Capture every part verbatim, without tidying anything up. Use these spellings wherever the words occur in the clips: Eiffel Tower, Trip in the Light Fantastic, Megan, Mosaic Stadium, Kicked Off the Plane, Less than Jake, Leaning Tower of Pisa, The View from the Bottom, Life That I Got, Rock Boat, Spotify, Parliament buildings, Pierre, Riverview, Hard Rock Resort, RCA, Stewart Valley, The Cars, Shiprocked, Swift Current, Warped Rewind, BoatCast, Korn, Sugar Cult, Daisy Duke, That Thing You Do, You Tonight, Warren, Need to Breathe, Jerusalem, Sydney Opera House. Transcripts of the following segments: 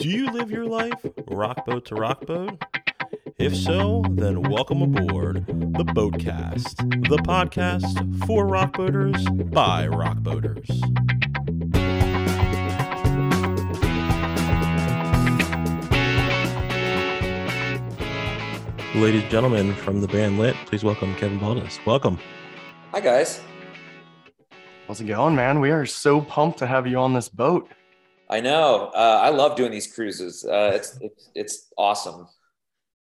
Do you live your life rock boat to rock boat? If so, then welcome aboard the Boatcast, the podcast for rock boaters by rock boaters. Ladies and gentlemen, from the band Lit, please welcome Kevin Baldes. Welcome. Hi, guys. How's it going, man? We are so pumped to have you on this boat. I know. Uh, I love doing these cruises. Uh, it's, it's it's awesome.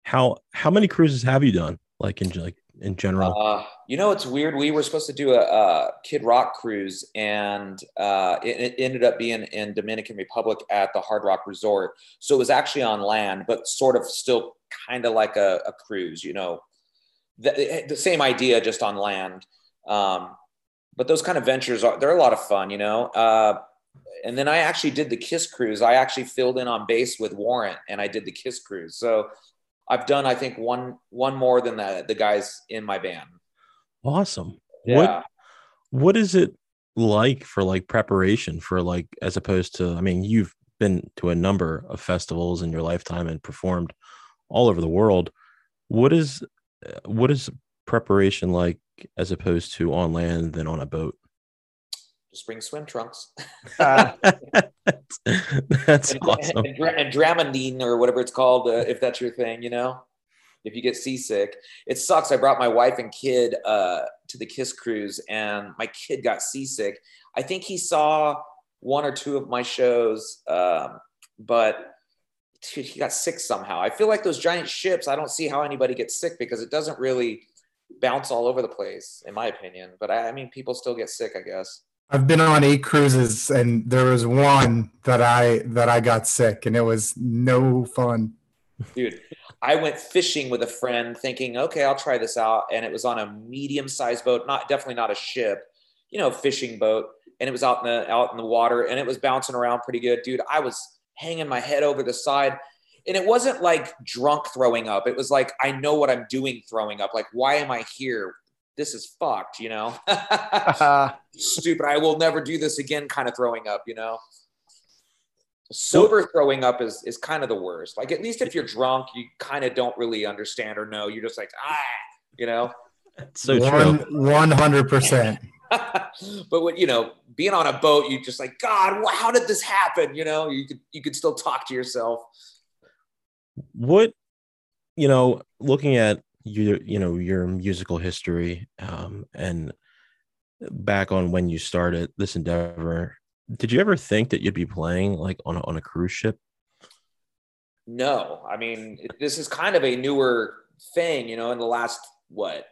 How how many cruises have you done? Like in like in general? Uh, you know, it's weird. We were supposed to do a, a Kid Rock cruise, and uh, it, it ended up being in Dominican Republic at the Hard Rock Resort. So it was actually on land, but sort of still kind of like a, a cruise. You know, the, the same idea, just on land. Um, but those kind of ventures are they're a lot of fun. You know. Uh, And then I actually did the Kiss Cruise. I actually filled in on bass with Warren, and I did the Kiss Cruise. So I've done, I think, one one more than the, the guys in my band. Awesome. Yeah. What What is it like for like preparation for like, as opposed to, I mean, you've been to a number of festivals in your lifetime and performed all over the world. What is what is preparation like as opposed to on land than on a boat? Just bring swim trunks. Uh, that's and, awesome. And, and, and Dramamine or whatever it's called, uh, if that's your thing, you know, if you get seasick. It sucks. I brought my wife and kid uh, to the Kiss Cruise, and my kid got seasick. I think he saw one or two of my shows, um, but dude, he got sick somehow. I feel like those giant ships, I don't see how anybody gets sick because it doesn't really bounce all over the place, in my opinion. But I, I mean, people still get sick, I guess. I've been on eight cruises, and there was one that I that I got sick, and it was no fun. Dude, I went fishing with a friend thinking, okay, I'll try this out. And it was on a medium-sized boat, not definitely not a ship, you know, fishing boat. And it was out in the out in the water, and it was bouncing around pretty good. Dude, I was hanging my head over the side. And it wasn't like drunk throwing up. It was like, I know what I'm doing throwing up. Like, why am I here? This is fucked, you know, uh, stupid. I will never do this again. Kind of throwing up, you know, sober well, throwing up is, is kind of the worst. Like, at least if you're drunk, you kind of don't really understand or know. You're just like, ah, you know, that's so One, true. one hundred percent. But when, you know, being on a boat, you just like, God, how did this happen? You know, you could, you could still talk to yourself. What, you know, looking at, You you know your musical history, um, and back on when you started this endeavor, did you ever think that you'd be playing like on a, on a cruise ship? No, I mean this is kind of a newer thing, you know. In the last what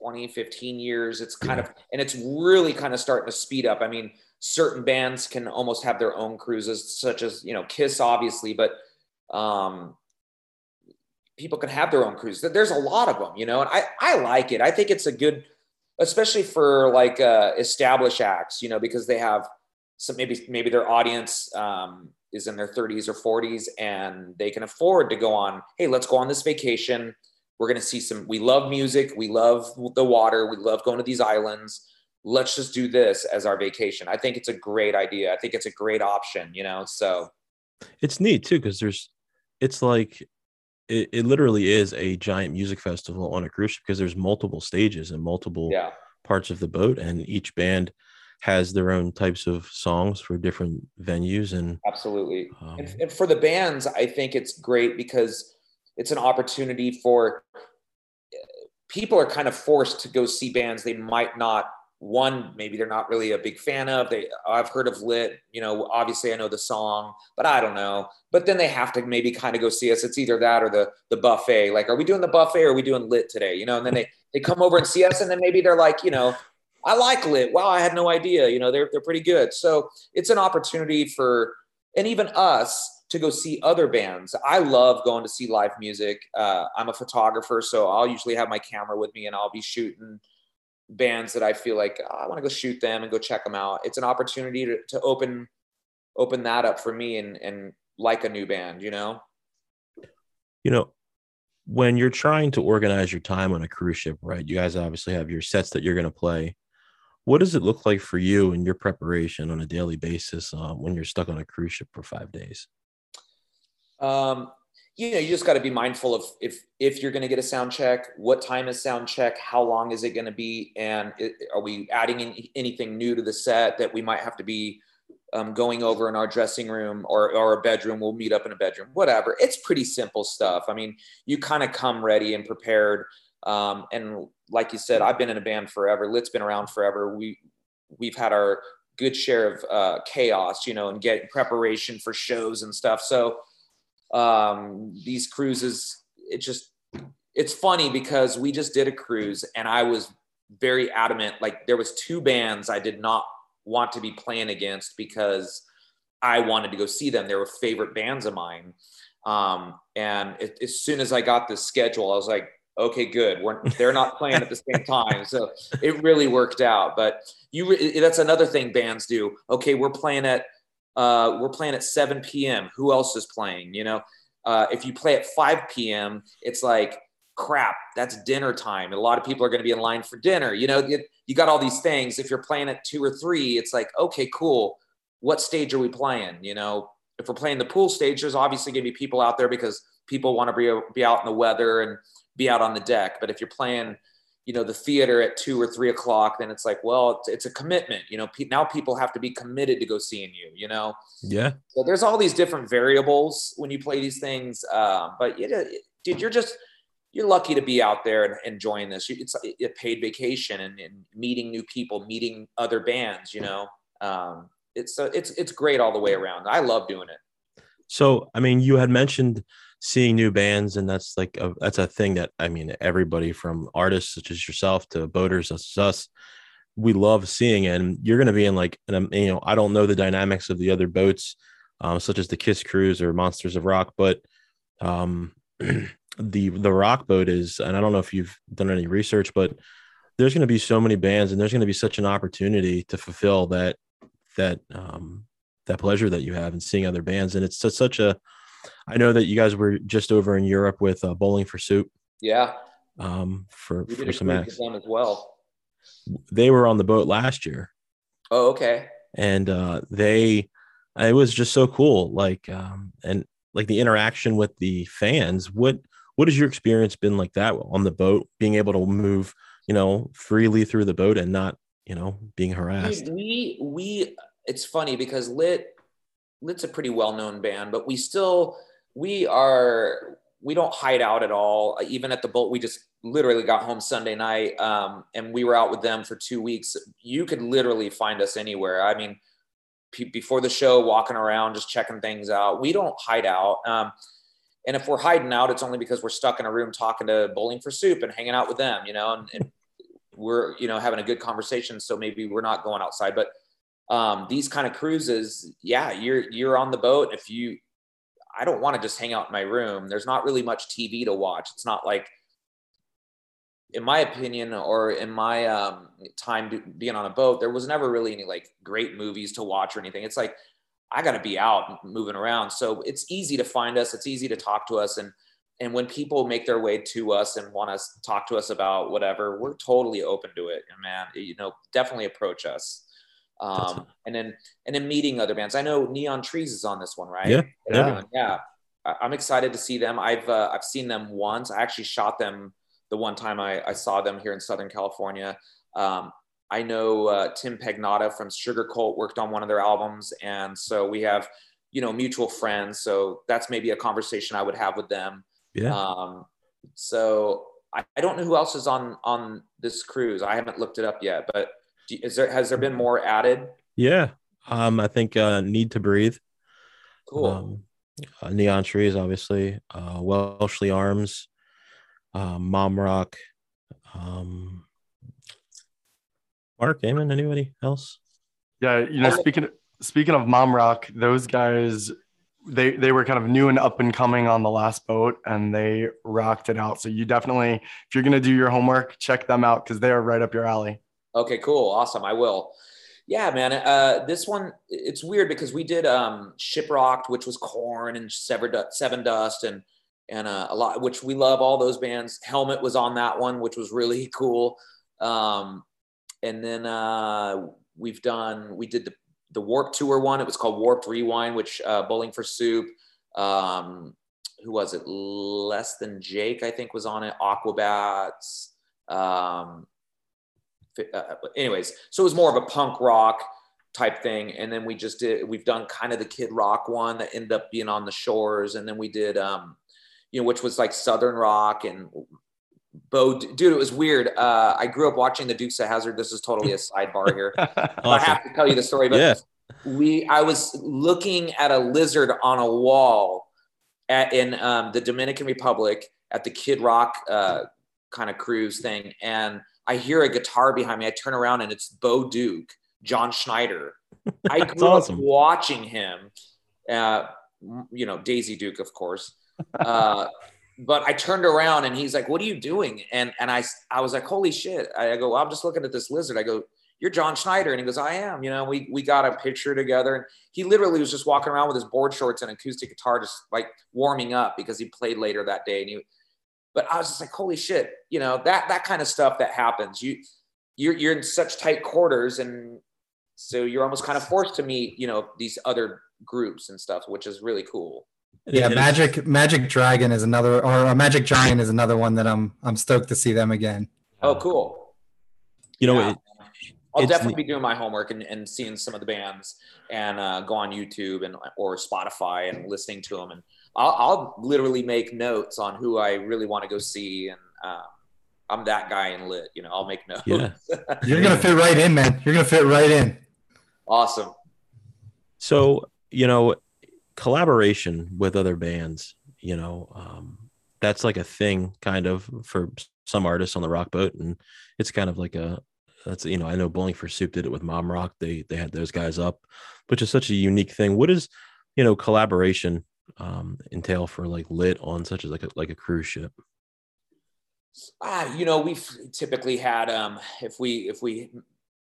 twenty, fifteen years, it's kind yeah. of and it's really kind of starting to speed up. I mean, certain bands can almost have their own cruises, such as you know Kiss, obviously, but. Um, people can have their own cruise. There's a lot of them, you know, and I, I like it. I think it's a good, especially for like uh, established acts, you know, because they have some, maybe, maybe their audience um, is in their thirties or forties and they can afford to go on. Hey, let's go on this vacation. We're going to see some, we love music. We love the water. We love going to these islands. Let's just do this as our vacation. I think it's a great idea. I think it's a great option, you know, so. It's neat too. Cause there's, it's like, It, it literally is a giant music festival on a cruise ship because there's multiple stages and multiple yeah. parts of the boat, and each band has their own types of songs for different venues. And absolutely, um, and, and for the bands, I think it's great because it's an opportunity for people are kind of forced to go see bands they might not. One, maybe they're not really a big fan of. They, I've heard of Lit, you know, obviously I know the song, but I don't know. But then they have to maybe kind of go see us. It's either that or the the buffet. Like, are we doing the buffet or are we doing Lit today? You know, and then they, they come over and see us, and then maybe they're like, you know, I like Lit. Wow, I had no idea. You know, they're they're pretty good. So it's an opportunity for, and even us, to go see other bands. I love going to see live music. Uh, I'm a photographer, so I'll usually have my camera with me and I'll be shooting bands that I feel like oh, I want to go shoot them and go check them out. It's an opportunity to, to open, open that up for me and, and like a new band, you know? You know, when you're trying to organize your time on a cruise ship, right? You guys obviously have your sets that you're going to play. What does it look like for you and your preparation on a daily basis uh, when you're stuck on a cruise ship for five days? Um, you know, you just got to be mindful of if if you're going to get a sound check, what time is sound check, how long is it going to be, and it, are we adding in anything new to the set that we might have to be um, going over in our dressing room or, or a bedroom? We'll meet up in a bedroom, whatever. It's pretty simple stuff. I mean, you kind of come ready and prepared. Um, and like you said, I've been in a band forever. Lit's been around forever. We, we've had our good share of uh, chaos, you know, and get preparation for shows and stuff. So um these cruises, it just it's funny because we just did a cruise and I was very adamant, like there was two bands I did not want to be playing against because I wanted to go see them. They were favorite bands of mine, um and it, as soon as I got this schedule, I was like, okay, good, we're, they're not playing at the same time. So it really worked out. But you that's another thing bands do. Okay, we're playing at Uh, we're playing at seven p m Who else is playing? You know, uh, if you play at five p m, it's like, crap, that's dinner time. And a lot of people are going to be in line for dinner. You know, you, you got all these things. If you're playing at two or three, it's like, okay, cool. What stage are we playing? You know, if we're playing the pool stage, there's obviously going to be people out there because people want to be, be out in the weather and be out on the deck. But if you're playing, you know, the theater at two or three o'clock, then it's like, well, it's, it's a commitment, you know, pe- now people have to be committed to go seeing you, you know? Yeah. So there's all these different variables when you play these things. Uh, but you know, dude, you're just, you're lucky to be out there and enjoying this. It's a paid vacation and, and meeting new people, meeting other bands, you know? Um, it's, uh, it's, it's great all the way around. I love doing it. So, I mean, you had mentioned seeing new bands, and that's like a, that's a thing that, I mean, everybody from artists such as yourself to boaters such as us, we love seeing. And you're going to be in like, and you know, I don't know the dynamics of the other boats, um, such as the Kiss Cruise or Monsters of Rock, but um, the the rock boat is, and I don't know if you've done any research, but there's going to be so many bands, and there's going to be such an opportunity to fulfill that that um, that pleasure that you have in seeing other bands, and it's just such a. I know that you guys were just over in Europe with uh, Bowling for Soup. Yeah. Um, for, we did for some acts as well. They were on the boat last year. Oh, okay. And uh, they, it was just so cool. Like, um, and like the interaction with the fans. What, what has your experience been like that on the boat? Being able to move, you know, freely through the boat and not, you know, being harassed. We, we, it's funny because Lit. Lit's a pretty well-known band, but we still, we are, we don't hide out at all. Even at the boat, we just literally got home Sunday night, um, and we were out with them for two weeks. You could literally find us anywhere. I mean, p- before the show, walking around, just checking things out. We don't hide out. Um, and if we're hiding out, it's only because we're stuck in a room talking to Bowling for Soup and hanging out with them, you know, and, and we're, you know, having a good conversation. So maybe we're not going outside, but Um, these kind of cruises, yeah, you're, you're on the boat. If you, I don't want to just hang out in my room. There's not really much T V to watch. It's not like, in my opinion, or in my, um, time to, being on a boat, there was never really any like great movies to watch or anything. It's like, I gotta be out moving around. So it's easy to find us. It's easy to talk to us. And, and when people make their way to us and want us to talk to us about whatever, we're totally open to it. And man, you know, definitely approach us. Um, and then, and then meeting other bands. I know Neon Trees is on this one, right? Yeah. Yeah. yeah. I'm excited to see them. I've, uh, I've seen them once. I actually shot them the one time I, I saw them here in Southern California. Um, I know, uh, Tim Pagnotta from Sugar Cult worked on one of their albums. And so we have, you know, mutual friends. So that's maybe a conversation I would have with them. Yeah. Um, so I, I don't know who else is on, on this cruise. I haven't looked it up yet, but Is there has there been more added? Yeah, um, I think uh, Need to Breathe. Cool. Um, uh, Neon Trees, obviously. Uh, Welshly Arms, uh, Mom Rock, um, Mark Amon. Anybody else? Yeah, you know, speaking speaking of Mom Rock, those guys, they they were kind of new and up and coming on the last boat, and they rocked it out. So you definitely, if you're gonna do your homework, check them out because they are right up your alley. Okay, cool. Awesome. I will. Yeah, man. Uh, this one, it's weird because we did um, Shiprocked, which was Korn and Seven Dust and and uh, a lot, which we love all those bands. Helmet was on that one, which was really cool. Um, and then uh, we've done, we did the, the Warped Tour one. It was called Warped Rewind, which uh, Bowling for Soup, um, who was it? Less Than Jake, I think, was on it. Aquabats. Um, uh, anyways, so it was more of a punk rock type thing. And then we just did, we've done kind of the Kid Rock one that ended up being On the Shores. And then we did, um, you know, which was like Southern rock and Bo, dude, it was weird. Uh, I grew up watching the Dukes of Hazzard. This is totally a sidebar here. Awesome. I have to tell you the story, but yeah. we, I was looking at a lizard on a wall at, in um, the Dominican Republic at the Kid Rock uh, kind of cruise thing. And I hear a guitar behind me. I turn around and it's Bo Duke, John Schneider. I grew awesome. up watching him, uh, you know, Daisy Duke, of course. Uh, but I turned around and he's like, what are you doing? And and I, I was like, holy shit. I go, well, I'm just looking at this lizard. I go, you're John Schneider. And he goes, I am. You know, we, we got a picture together. And he literally was just walking around with his board shorts and acoustic guitar, just like warming up because he played later that day. And he, but I was just like, holy shit. You know, that, that kind of stuff that happens. You, you're, you're in such tight quarters. And so you're almost kind of forced to meet, you know, these other groups and stuff, which is really cool. Yeah, Magic Magic Dragon is another, or Magic Giant is another one that I'm I'm stoked to see them again. Oh, cool. You know, yeah. it, I'll definitely be doing my homework and, and seeing some of the bands and uh, go on YouTube and or Spotify and listening to them. And I'll, I'll literally make notes on who I really want to go see. And uh, I'm that guy in Lit, you know, I'll make notes. Yeah. You're going to fit right in, man. You're going to fit right in. Awesome. So, you know, collaboration with other bands, you know, um, that's like a thing kind of for some artists on the rock boat. And it's kind of like a, that's, you know, I know Bowling for Soup did it with Mom Rock. They, they had those guys up, which is such a unique thing. What does, you know, collaboration um, entail for like Lit on such as like a, like a cruise ship? Ah, you know, we've typically had, um, if we, if we,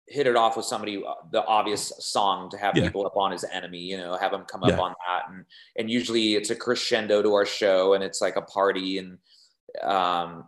hit it off with somebody, the obvious song to have yeah. people up on is Enemy, you know, have them come up yeah. on that. And, and usually it's a crescendo to our show and it's like a party and um,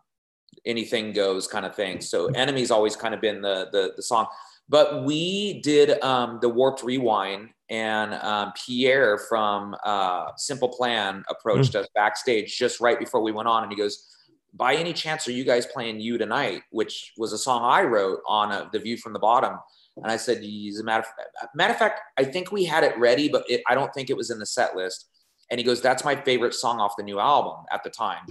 anything goes kind of thing. So Enemy's always kind of been the, the, the song, but we did um, the Warped Rewind and um, Pierre from uh, Simple Plan approached mm. us backstage just right before we went on. And he goes, by any chance, are you guys playing You Tonight, which was a song I wrote on a, The View from the Bottom? And I said, as a matter of, matter of fact, I think we had it ready, but it, I don't think it was in the set list. And he goes, that's my favorite song off the new album at the time.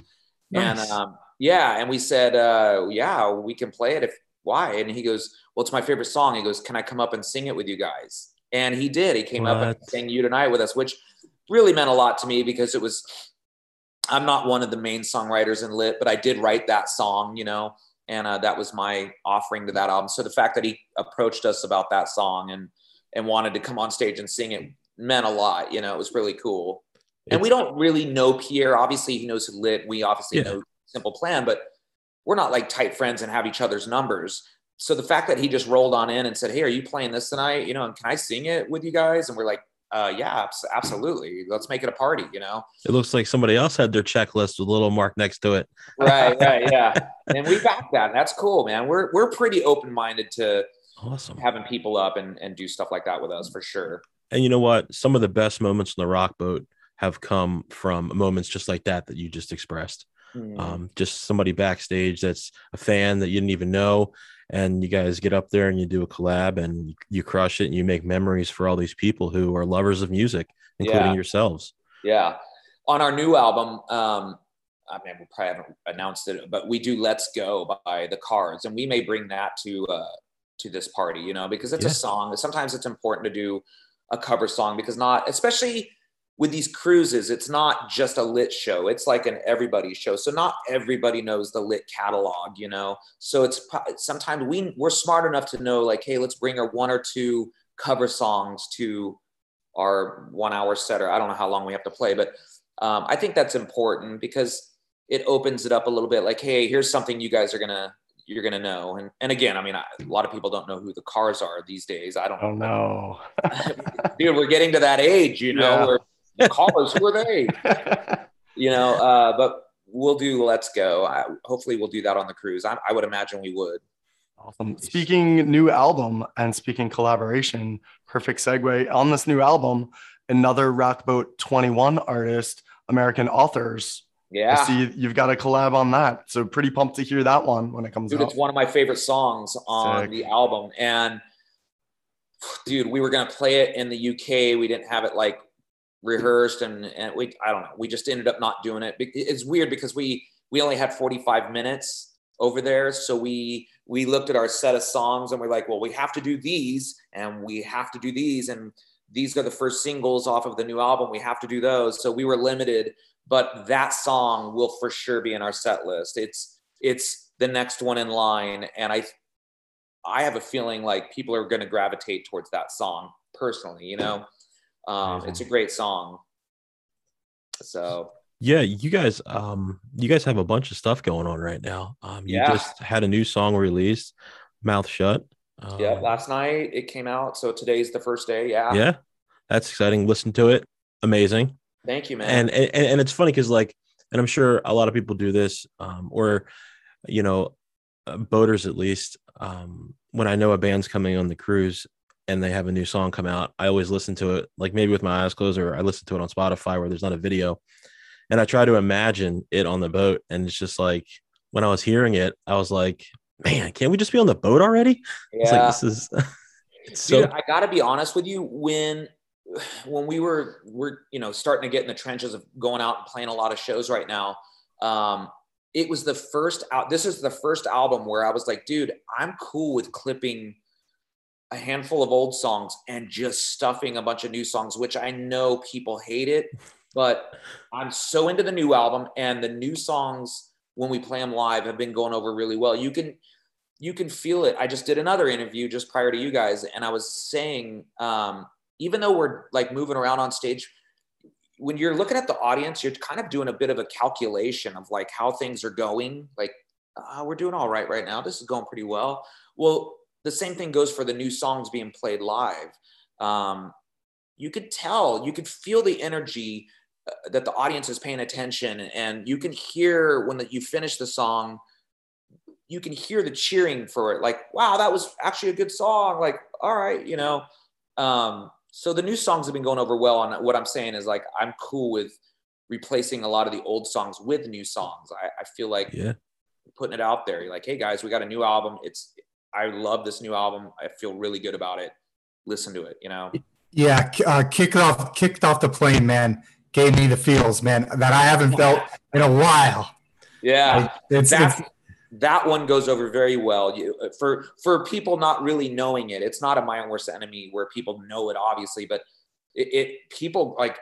Nice. And um, yeah, and we said, uh, yeah, we can play it. If why? And he goes, well, it's my favorite song. He goes, can I come up and sing it with you guys? And he did. He came what? up and sang You Tonight with us, which really meant a lot to me because it was... I'm not one of the main songwriters in Lit, but I did write that song, you know, and uh, that was my offering to that album. So the fact that he approached us about that song and and wanted to come on stage and sing it meant a lot, you know, it was really cool. And it's, we don't really know Pierre. Obviously, he knows Lit. We obviously yeah. know Simple Plan, but we're not like tight friends and have each other's numbers. So the fact that he just rolled on in and said, hey, are you playing this tonight? You know, and can I sing it with you guys? And we're like, Uh, yeah, absolutely. Let's make it a party, you know? It looks like somebody else had their checklist with a little mark next to it. Right, right, yeah. And we back that. That's cool, man. We're we're pretty open-minded to awesome. having people up and, and do stuff like that with us, for sure. And you know what? Some of the best moments in the rock boat have come from moments just like that that you just expressed. Mm. Um, just somebody backstage that's a fan that you didn't even know, and you guys get up there and you do a collab and you crush it and you make memories for all these people who are lovers of music, including yeah. yourselves. Yeah. On our new album, um, I mean, we probably haven't announced it, but we do Let's Go by The Cars. And we may bring that to, uh, to this party, you know, because it's yeah. a song. Sometimes it's important to do a cover song because not, especially with these cruises, it's not just a Lit show. It's like an everybody show. So not everybody knows the Lit catalog, you know? So it's sometimes we, we're smart enough to know like, hey, let's bring our one or two cover songs to our one hour set, or I don't know how long we have to play, but um, I think that's important because it opens it up a little bit like, hey, here's something you guys are gonna, you're gonna know. And and again, I mean, I, a lot of people don't know who The Cars are these days. I don't oh, know. No. Dude, we're getting to that age, you know? Yeah. Where, the callers, who are they? You know, uh, but we'll do Let's Go. I, hopefully we'll do that on the cruise. I, I would imagine we would. Awesome. Speaking new album and speaking collaboration, perfect segue on this new album. another Rockboat twenty-one artist, American Authors. Yeah. So you, you've got a collab on that. So pretty pumped to hear that one when it comes dude, out. Dude, it's one of my favorite songs on Sick. the album. And dude, we were going to play it in the U K. We didn't have it like rehearsed and, and we, I don't know, we just ended up not doing it. It's weird because we, we only had forty-five minutes over there. So we, we looked at our set of songs and we're like, well, we have to do these and we have to do these. And these are the first singles off of the new album. We have to do those. So we were limited, but that song will for sure be in our set list. It's, it's the next one in line. And I, I have a feeling like people are going to gravitate towards that song personally, you know, um, it's a great song. So yeah, you guys, um, you guys have a bunch of stuff going on right now. Um, you yeah. just had a new song released, Mouth Shut. Um, yeah, last night it came out. So today's the first day. Yeah. Yeah. That's exciting. Listen to it. Amazing. Thank you, man. And, and, and it's funny because like, and I'm sure a lot of people do this, um, or, you know, boaters at least, um, when I know a band's coming on the cruise and they have a new song come out, I always listen to it, like maybe with my eyes closed, or I listen to it on Spotify where there's not a video. And I try to imagine it on the boat. And it's just like, when I was hearing it, I was like, man, can't we just be on the boat already? Yeah. Like, this is so- Dude, I gotta be honest with you. When, when we were, we're, you know, starting to get in the trenches of going out and playing a lot of shows right now. Um, it was the first out, this is the first album where I was like, dude, I'm cool with clipping a handful of old songs and just stuffing a bunch of new songs, which I know people hate it, but I'm so into the new album, and the new songs, when we play them live, have been going over really well. You can, you can feel it. I just did another interview just prior to you guys, and I was saying, um, even though we're like moving around on stage, when you're looking at the audience, you're kind of doing a bit of a calculation of like how things are going. Like, uh, we're doing all right right now. This is going pretty well. Well, the same thing goes for the new songs being played live. Um, you could tell, you could feel the energy uh, that the audience is paying attention. And you can hear when that you finish the song, you can hear the cheering for it. Like, wow, that was actually a good song. Like, all right, you know, um, so the new songs have been going over well. And what I'm saying is like, I'm cool with replacing a lot of the old songs with new songs. I, I feel like yeah. putting it out there. You're like, hey guys, we got a new album. It's, I love this new album. I feel really good about it. Listen to it, you know? Yeah. Uh, kicked off, kicked off the plane, man. Gave me the feels, man, that I haven't felt in a while. Yeah. I, it's, that, it's, that one goes over very well. You, for for people not really knowing it, it's not a My Own Worst Enemy where people know it, obviously, but it, it people, like,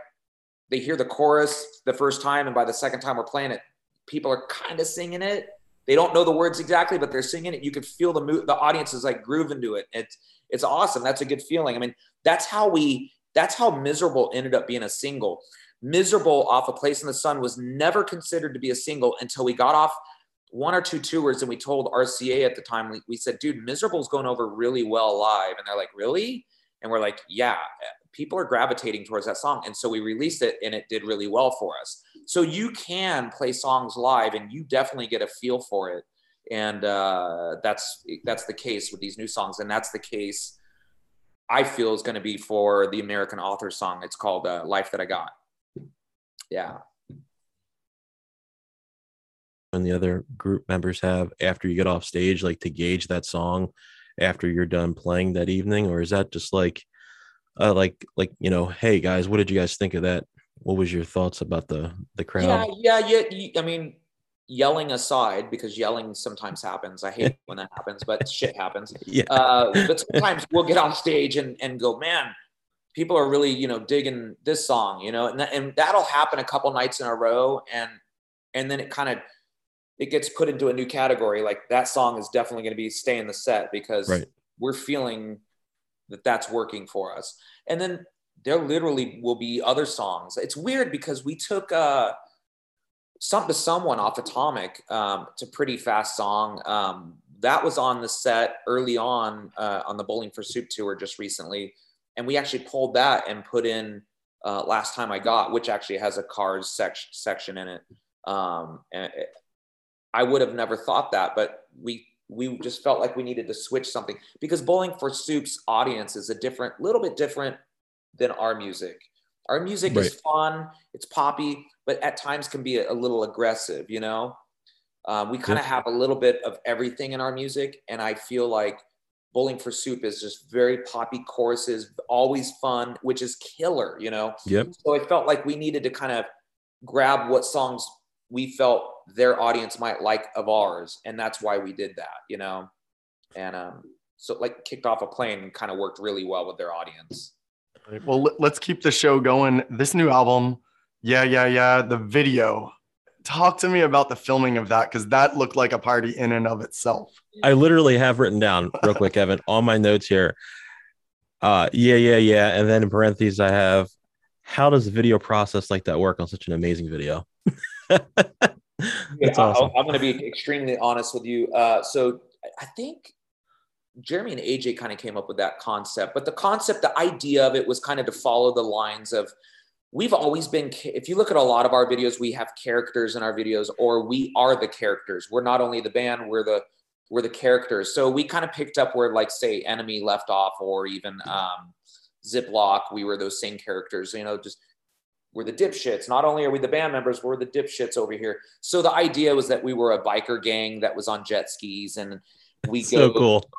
they hear the chorus the first time, and by the second time we're playing it, people are kind of singing it. They don't know the words exactly, but they're singing it. You can feel the mo- the audience is, like, grooving to it. It's, it's awesome. That's a good feeling. I mean, that's how we – that's how Miserable ended up being a single. Miserable off A Place in the Sun was never considered to be a single until we got off – one or two tours, and we told R C A at the time, we, we said, dude, Miserable's going over really well live. And they're like, really? And we're like, yeah, people are gravitating towards that song. And so we released it, and it did really well for us. So you can play songs live, and you definitely get a feel for it. And uh, that's that's the case with these new songs. And that's the case, I feel, is going to be for the American Author song. It's called uh, Life That I Got. Yeah. And the other group members have after you get off stage, like to gauge that song after you're done playing that evening? Or is that just like uh like like you know, hey guys, what did you guys think of that? What was your thoughts about the the crowd? Yeah, yeah, yeah. I mean, yelling aside, because yelling sometimes happens. I hate when that happens, but shit happens. Yeah. Uh but sometimes we'll get on stage and and go, man, people are really, you know, digging this song, you know, and, th- and that'll happen a couple nights in a row, and and then it kind of it gets put into a new category. Like, that song is definitely going to be stay in the set because right. we're feeling that that's working for us. And then there literally will be other songs. It's weird because we took uh, Something to Someone off Atomic. Um, it's a pretty fast song. Um, that was on the set early on, uh, on the Bowling for Soup tour just recently. And we actually pulled that and put in uh, Last Time I Got, which actually has a Cars section, section in it. Um, and it I would have never thought that, but we we just felt like we needed to switch something because Bowling for Soup's audience is a different, little bit different than our music. Our music right. is fun, it's poppy, but at times can be a, a little aggressive, you know? Um, we kind of yeah. have a little bit of everything in our music, and I feel like Bowling for Soup is just very poppy choruses, always fun, which is killer, you know? Yep. So I felt like we needed to kind of grab what songs we felt their audience might like of ours, and that's why we did that, you know? And um, so like Kicked Off a Plane and kind of worked really well with their audience. Well, let's keep the show going. This new album, yeah, yeah, yeah, the video. Talk to me about the filming of that, because that looked like a party in and of itself. I literally have written down real quick, Evan, on my notes here. Uh, yeah, yeah, yeah. And then in parentheses, I have, how does the video process like that work on such an amazing video? That's yeah, awesome. I'm going to be extremely honest with you. Uh, so I think Jeremy and A J kind of came up with that concept, but the concept, the idea of it was kind of to follow the lines of, we've always been, if you look at a lot of our videos, we have characters in our videos, or we are the characters. We're not only the band, we're the, we're the characters. So we kind of picked up where like say Enemy left off, or even um, Ziploc, we were those same characters, you know, just we're the dipshits. Not only are we the band members, we're the dipshits over here. So the idea was that we were a biker gang that was on jet skis, and we go, so cool.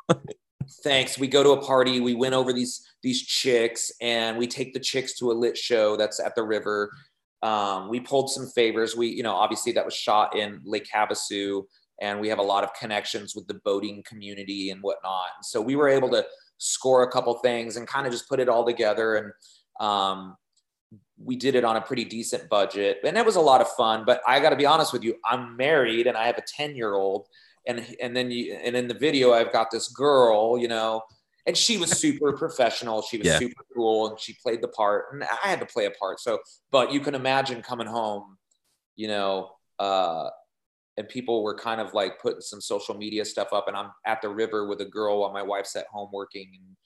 Thanks. We go to a party. We win over these these chicks, and we take the chicks to a lit show that's at the river. Um, we pulled some favors. We, you know, obviously that was shot in Lake Havasu, and we have a lot of connections with the boating community and whatnot. So we were able to score a couple things and kind of just put it all together. And um, we did it on a pretty decent budget, and it was a lot of fun. But I got to be honest with you, I'm married, and I have a ten year old. And and then you, and in the video, I've got this girl, you know, and she was super professional. She was yeah. super cool, and she played the part, and I had to play a part. So, but you can imagine coming home, you know, uh, and people were kind of like putting some social media stuff up, and I'm at the river with a girl while my wife's at home working and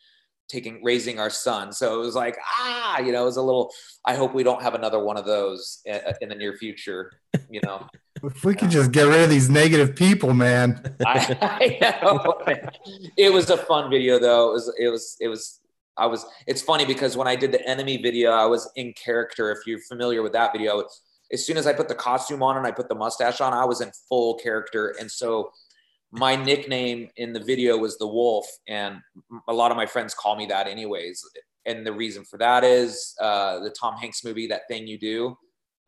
taking, raising our son. So it was like, ah, you know, it was a little, I hope we don't have another one of those in the near future, you know. If we could just get rid of these negative people, man. I, I know. It was a fun video, though. It was, it was, it was, I was, it's funny because when I did the Enemy video, I was in character. If you're familiar with that video, as soon as I put the costume on and I put the mustache on, I was in full character. And so my nickname in the video was The Wolf. And a lot of my friends call me that anyways. And the reason for that is uh, the Tom Hanks movie, That Thing You Do,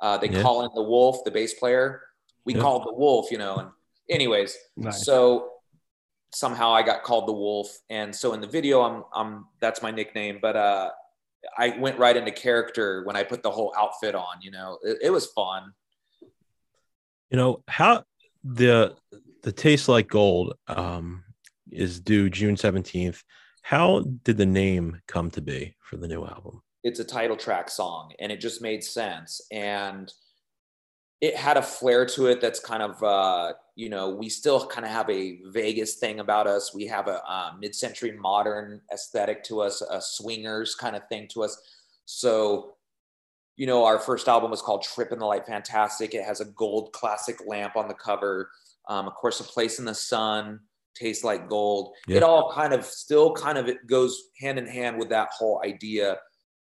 uh, they yeah. call in The Wolf, the bass player. We yep. called The Wolf, you know, and anyways, nice. So somehow I got called The Wolf. And so in the video, I'm, I'm, that's my nickname, but, uh, I went right into character when I put the whole outfit on, you know, it, it was fun. You know, how the, the Tastes Like Gold, um, is due June seventeenth. How did the name come to be for the new album? It's a title track song, and it just made sense. And it had a flair to it that's kind of, uh, you know, we still kind of have a Vegas thing about us. We have a um, mid-century modern aesthetic to us, a swingers kind of thing to us. So, you know, our first album was called Trip in the Light Fantastic. It has a gold classic lamp on the cover. Um, of course, A Place in the Sun, Tastes Like Gold. Yep. It all kind of still kind of it goes hand in hand with that whole idea.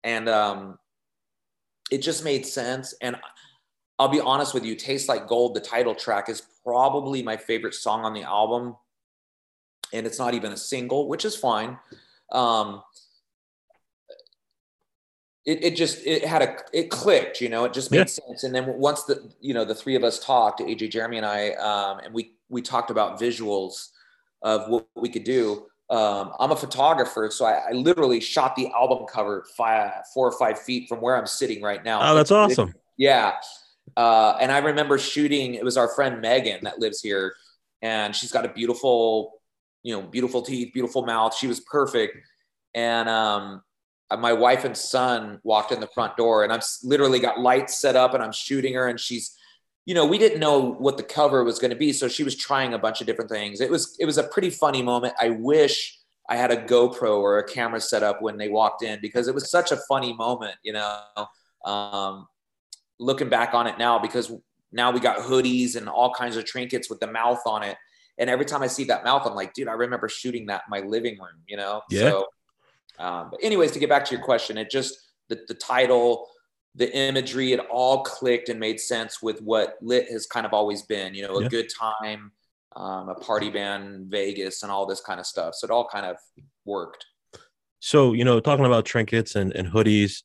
And um, it just made sense. And I'll be honest with you, Tastes Like Gold, the title track, is probably my favorite song on the album. And it's not even a single, which is fine. Um, it, it just, it had a, it clicked, you know, it just made yeah. sense. And then once the, you know, the three of us talked, A J, Jeremy, and I, um, and we, we talked about visuals of what we could do. Um, I'm a photographer, so I, I literally shot the album cover five, four or five feet from where I'm sitting right now. Oh, that's awesome. It, yeah. Uh, and I remember shooting, it was our friend Megan that lives here, and she's got a beautiful, you know, beautiful teeth, beautiful mouth. She was perfect. And, um, my wife and son walked in the front door, and I've literally got lights set up, and I'm shooting her, and she's, you know, we didn't know what the cover was going to be. So she was trying a bunch of different things. It was, it was a pretty funny moment. I wish I had a GoPro or a camera set up when they walked in, because it was such a funny moment, you know, um, looking back on it now, because now we got hoodies and all kinds of trinkets with the mouth on it. And every time I see that mouth, I'm like, dude, I remember shooting that in my living room, you know? Yeah. So, um, but anyways, to get back to your question, it just, the, the title, the imagery, it all clicked and made sense with what Lit has kind of always been, you know, a yeah. good time, um, a party band, Vegas, and all this kind of stuff. So it all kind of worked. So, you know, talking about trinkets and, and hoodies,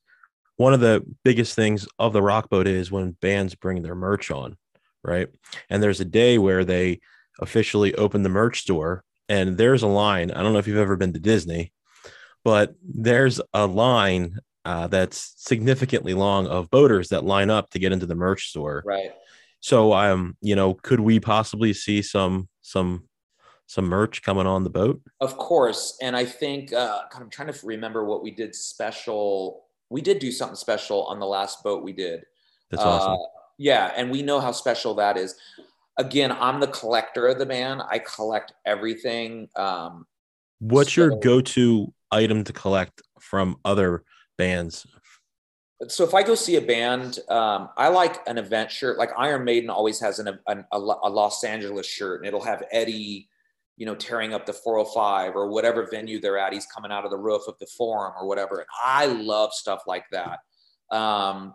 one of the biggest things of the Rock Boat is when bands bring their merch on, right? And there's a day where they officially open the merch store, and there's a line. I don't know if you've ever been to Disney, but there's a line uh, that's significantly long of boaters that line up to get into the merch store. Right. So, um, you know, could we possibly see some some some merch coming on the boat? Of course. And I think uh, God, I'm trying to remember what we did special. We did do something special on the last boat we did. That's awesome. Uh, yeah. And we know how special that is. Again, I'm the collector of the band. I collect everything. Um, What's so, your go-to item to collect from other bands? So if I go see a band, um, I like an event shirt. Like Iron Maiden always has an, an, a Los Angeles shirt, and it'll have Eddie, you know, tearing up the four oh five or whatever venue they're at. He's coming out of the roof of the Forum or whatever. And I love stuff like that. Um,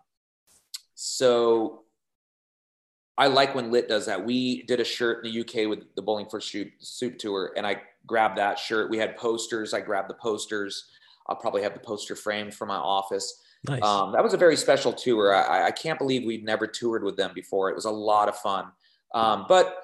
so... I like when Lit does that. We did a shirt in the U K with the Bowling for Soup tour, and I grabbed that shirt. We had posters. I grabbed the posters. I'll probably have the poster framed for my office. Nice. Um, that was a very special tour. I, I can't believe we've never toured with them before. It was a lot of fun. Um, but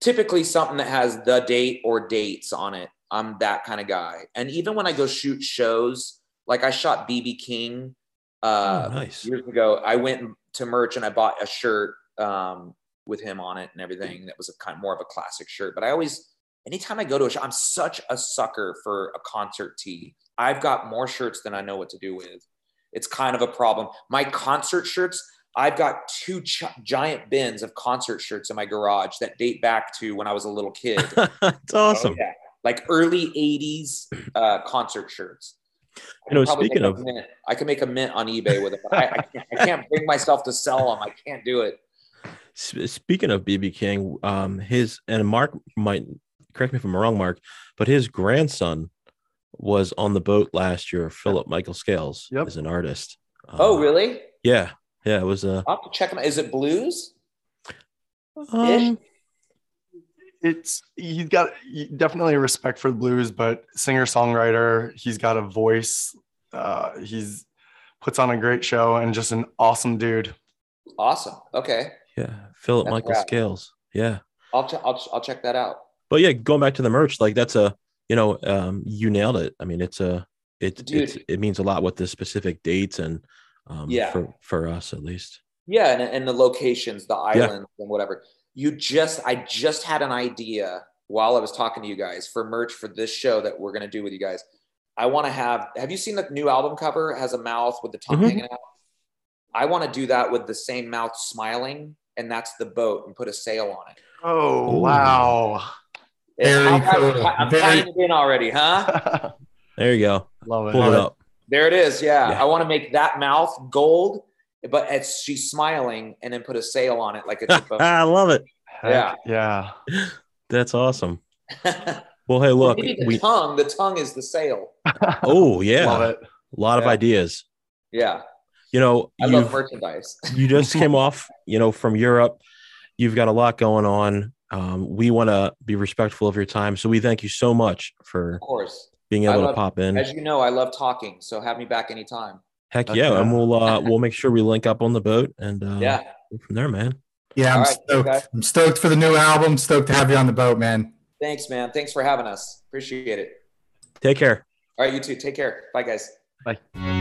typically something that has the date or dates on it. I'm that kind of guy. And even when I go shoot shows, like I shot B B King uh, oh, nice. years ago. I went to merch and I bought a shirt um with him on it and everything. That was a kind of more of a classic shirt. But I always, anytime I go to a show, I'm such a sucker for a concert tee. I've got more shirts than I know what to do with. It's kind of a problem. My concert shirts, I've got two ch- giant bins of concert shirts in my garage that date back to when I was a little kid. That's awesome. Oh, yeah. Like early eighties uh concert shirts. You know, speaking of, I can make a mint on eBay with it, but I, I, can't, I can't bring myself to sell them. I can't do it. Speaking of B B King, um, his, and Mark might correct me if I'm wrong, Mark, but his grandson was on the boat last year. Philip Michael Scales yep. is an artist. Uh, oh, really? Yeah, yeah. It was a. Uh, I'll have to check him out. Is it blues? Um, it's he's got definitely a respect for the blues, but singer songwriter. He's got a voice. Uh, he's puts on a great show and just an awesome dude. Awesome. Okay. Yeah, Philip Michael right. Scales. Yeah, I'll, ch- I'll ch- I'll check that out. But yeah, going back to the merch, like that's a you know um, you nailed it. I mean, it's a it it's, it means a lot with the specific dates and um, yeah for, for us at least. Yeah, and and the locations, the islands, yeah. and whatever. You just I just had an idea while I was talking to you guys for merch for this show that we're gonna do with you guys. I want to have. Have you seen the new album cover? It has a mouth with the tongue mm-hmm. hanging out. I want to do that with the same mouth smiling. And that's the boat, and put a sail on it. Oh, wow. Very I'm, cool. I'm tying it in already, huh? There you go. Love it. Pull Love it up. There it is. Yeah. yeah. I want to make that mouth gold, but it's, she's smiling, and then put a sail on it like it's a boat. I love it. Yeah. Yeah. That's awesome. Well, hey, look. Maybe the, we... tongue, the tongue is the sail. Oh, yeah. Love it. A lot yeah. of ideas. Yeah. You know, I love merchandise. You just came off, you know, from Europe. You've got a lot going on. Um, we want to be respectful of your time. So we thank you so much for of course. being able love, to pop in. As you know, I love talking. So have me back anytime. Heck That's yeah. Right. And we'll uh, we'll make sure we link up on the boat. And uh, yeah, from there, man. Yeah, I'm, right, stoked. I'm stoked for the new album. Stoked to have you on the boat, man. Thanks, man. Thanks for having us. Appreciate it. Take care. All right, you too. Take care. Bye, guys. Bye.